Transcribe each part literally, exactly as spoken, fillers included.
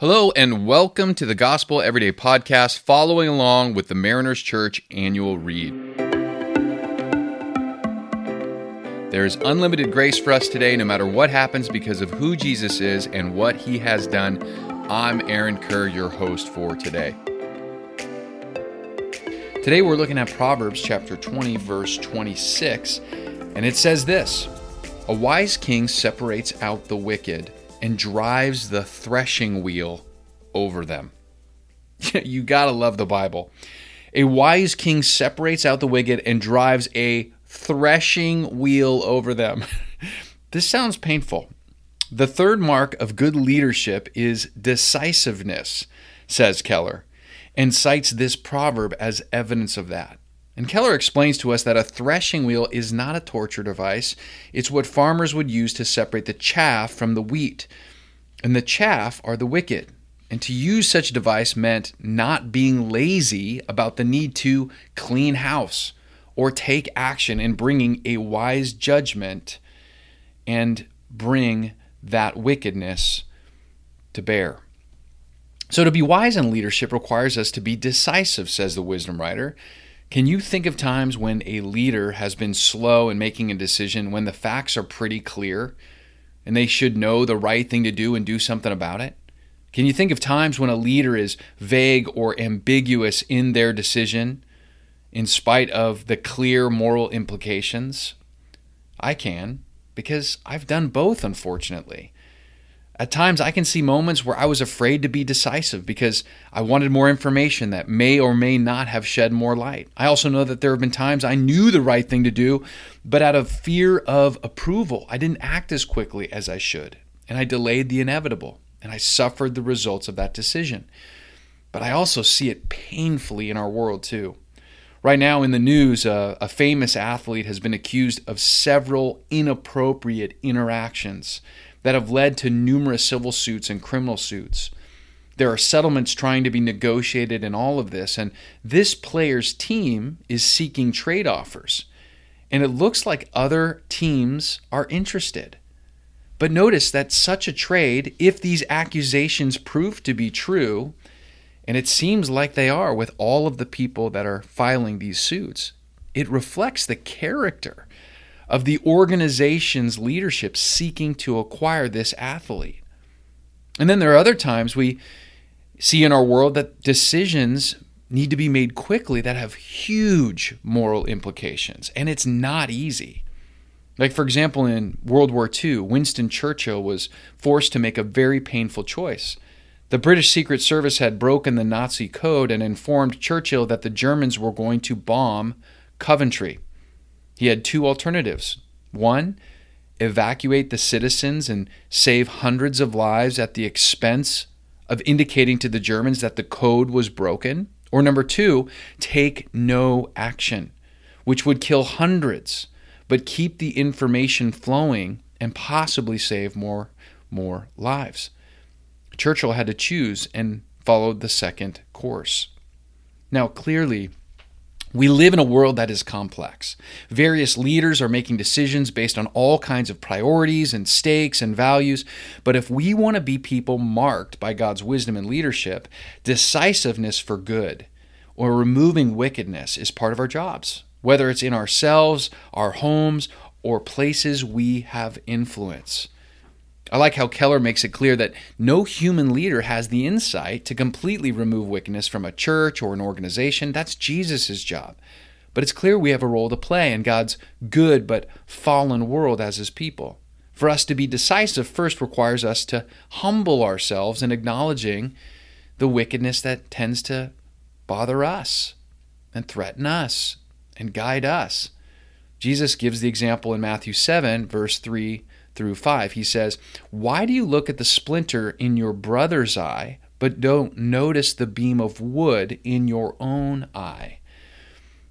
Hello and welcome to the Gospel Everyday Podcast, following along with the Mariners Church annual read. There is unlimited grace for us today, no matter what happens, because of who Jesus is and what He has done. I'm Aaron Kerr, your host for today. Today we're looking at Proverbs chapter twenty, verse twenty-six, and it says this: "A wise king separates out the wicked and drives the threshing wheel over them." You gotta love the Bible. A wise king separates out the wicked and drives a threshing wheel over them. This sounds painful. The third mark of good leadership is decisiveness, says Keller, and cites this proverb as evidence of that. And Keller explains to us that a threshing wheel is not a torture device. It's what farmers would use to separate the chaff from the wheat. And the chaff are the wicked. And to use such a device meant not being lazy about the need to clean house or take action in bringing a wise judgment and bring that wickedness to bear. So to be wise in leadership requires us to be decisive, says the wisdom writer. Can you think of times when a leader has been slow in making a decision when the facts are pretty clear and they should know the right thing to do and do something about it? Can you think of times when a leader is vague or ambiguous in their decision in spite of the clear moral implications? I can, because I've done both, unfortunately. At times, I can see moments where I was afraid to be decisive because I wanted more information that may or may not have shed more light. I also know that there have been times I knew the right thing to do, but out of fear of approval, I didn't act as quickly as I should, and I delayed the inevitable, and I suffered the results of that decision. But I also see it painfully in our world, too. Right now in the news, uh, a famous athlete has been accused of several inappropriate interactions that have led to numerous civil suits and criminal suits. There are settlements trying to be negotiated in all of this, and this player's team is seeking trade offers. And it looks like other teams are interested. But notice that such a trade, if these accusations prove to be true, and it seems like they are with all of the people that are filing these suits, it reflects the character of the organization's leadership seeking to acquire this athlete. And then there are other times we see in our world that decisions need to be made quickly that have huge moral implications, and it's not easy. Like, for example, in World War Two, Winston Churchill was forced to make a very painful choice. The British Secret Service had broken the Nazi code and informed Churchill that the Germans were going to bomb Coventry. He had two alternatives. One, evacuate the citizens and save hundreds of lives at the expense of indicating to the Germans that the code was broken. Or number two, take no action, which would kill hundreds, but keep the information flowing and possibly save more, more lives. Churchill had to choose and followed the second course. Now, clearly, we live in a world that is complex. Various leaders are making decisions based on all kinds of priorities and stakes and values. But if we want to be people marked by God's wisdom and leadership, decisiveness for good or removing wickedness is part of our jobs, whether it's in ourselves, our homes, or places we have influence. I like how Keller makes it clear that no human leader has the insight to completely remove wickedness from a church or an organization. That's Jesus' job. But it's clear we have a role to play in God's good but fallen world as His people. For us to be decisive first requires us to humble ourselves in acknowledging the wickedness that tends to bother us and threaten us and guide us. Jesus gives the example in Matthew seven, verse three through five. He says, "Why do you look at the splinter in your brother's eye, but don't notice the beam of wood in your own eye?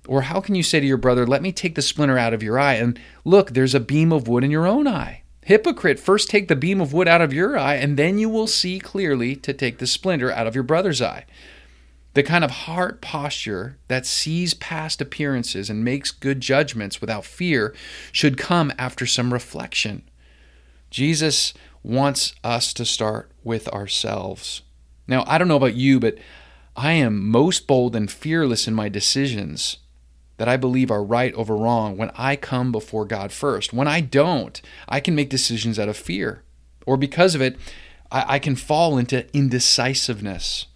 Or how can you say to your brother, 'Let me take the splinter out of your eye,' and look, there's a beam of wood in your own eye? Hypocrite, first take the beam of wood out of your eye, and then you will see clearly to take the splinter out of your brother's eye." The kind of heart posture that sees past appearances and makes good judgments without fear should come after some reflection. Jesus wants us to start with ourselves Now, I don't know about you, but I am most bold and fearless in my decisions that I believe are right over wrong when I come before God first. When I don't, I can make decisions out of fear, or because of it, I, I can fall into indecisiveness.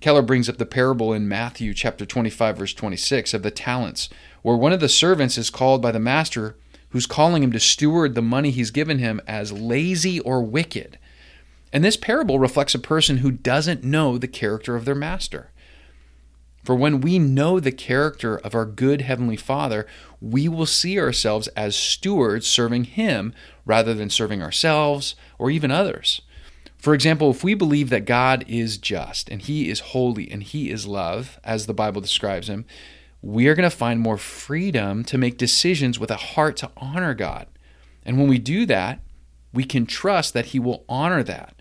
Keller brings up the parable in Matthew chapter twenty-five, verse twenty-six of the talents, where one of the servants is called by the master who's calling him to steward the money he's given him as lazy or wicked. And this parable reflects a person who doesn't know the character of their master. For when we know the character of our good Heavenly Father, we will see ourselves as stewards serving Him rather than serving ourselves or even others. For example, if we believe that God is just and He is holy and He is love, as the Bible describes Him, we are going to find more freedom to make decisions with a heart to honor God. And when we do that, we can trust that He will honor that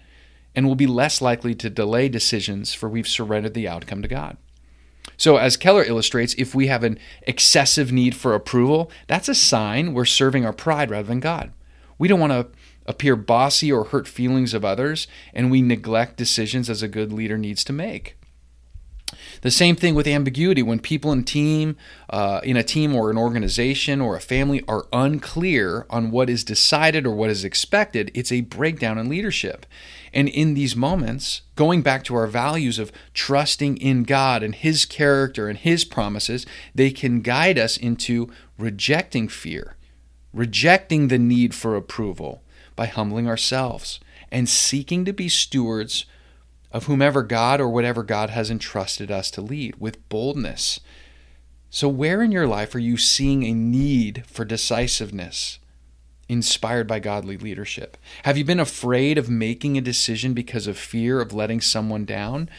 and will be less likely to delay decisions, for we've surrendered the outcome to God. So as Keller illustrates, if we have an excessive need for approval, that's a sign we're serving our pride rather than God. We don't want to appear bossy or hurt feelings of others, and we neglect decisions as a good leader needs to make. The same thing with ambiguity. When people in team, uh, in a team or an organization or a family are unclear on what is decided or what is expected, it's a breakdown in leadership. And in these moments, going back to our values of trusting in God and His character and His promises, they can guide us into rejecting fear, rejecting the need for approval by humbling ourselves and seeking to be stewards of whomever God or whatever God has entrusted us to lead with boldness. So where in your life are you seeing a need for decisiveness inspired by godly leadership? Have you been afraid of making a decision because of fear of letting someone down?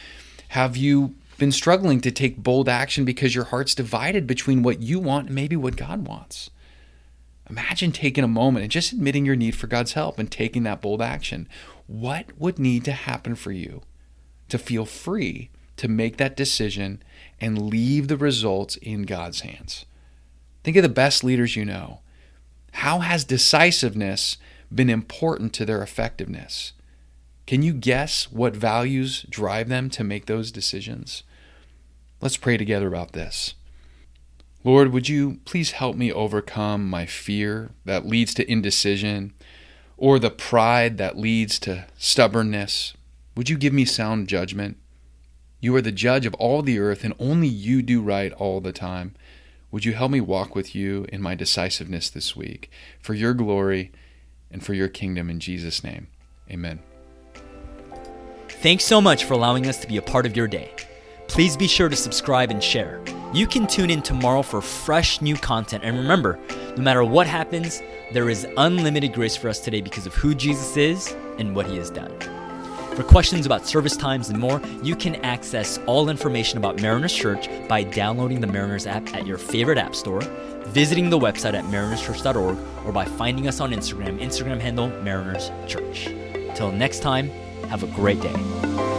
Have you been struggling to take bold action because your heart's divided between what you want and maybe what God wants? Imagine taking a moment and just admitting your need for God's help and taking that bold action. What would need to happen for you to feel free to make that decision and leave the results in God's hands? Think of the best leaders you know. How has decisiveness been important to their effectiveness? Can you guess what values drive them to make those decisions? Let's pray together about this. Lord, would you please help me overcome my fear that leads to indecision, or the pride that leads to stubbornness? Would you give me sound judgment? You are the judge of all the earth, and only you do right all the time. Would you help me walk with you in my decisiveness this week, for your glory and for your kingdom, in Jesus' name? Amen. Thanks so much for allowing us to be a part of your day. Please be sure to subscribe and share. You can tune in tomorrow for fresh new content. And remember, no matter what happens, there is unlimited grace for us today because of who Jesus is and what He has done. For questions about service times and more, you can access all information about Mariners Church by downloading the Mariners app at your favorite app store, visiting the website at mariners church dot org, or by finding us on Instagram, Instagram handle Mariners Church. Till next time, have a great day.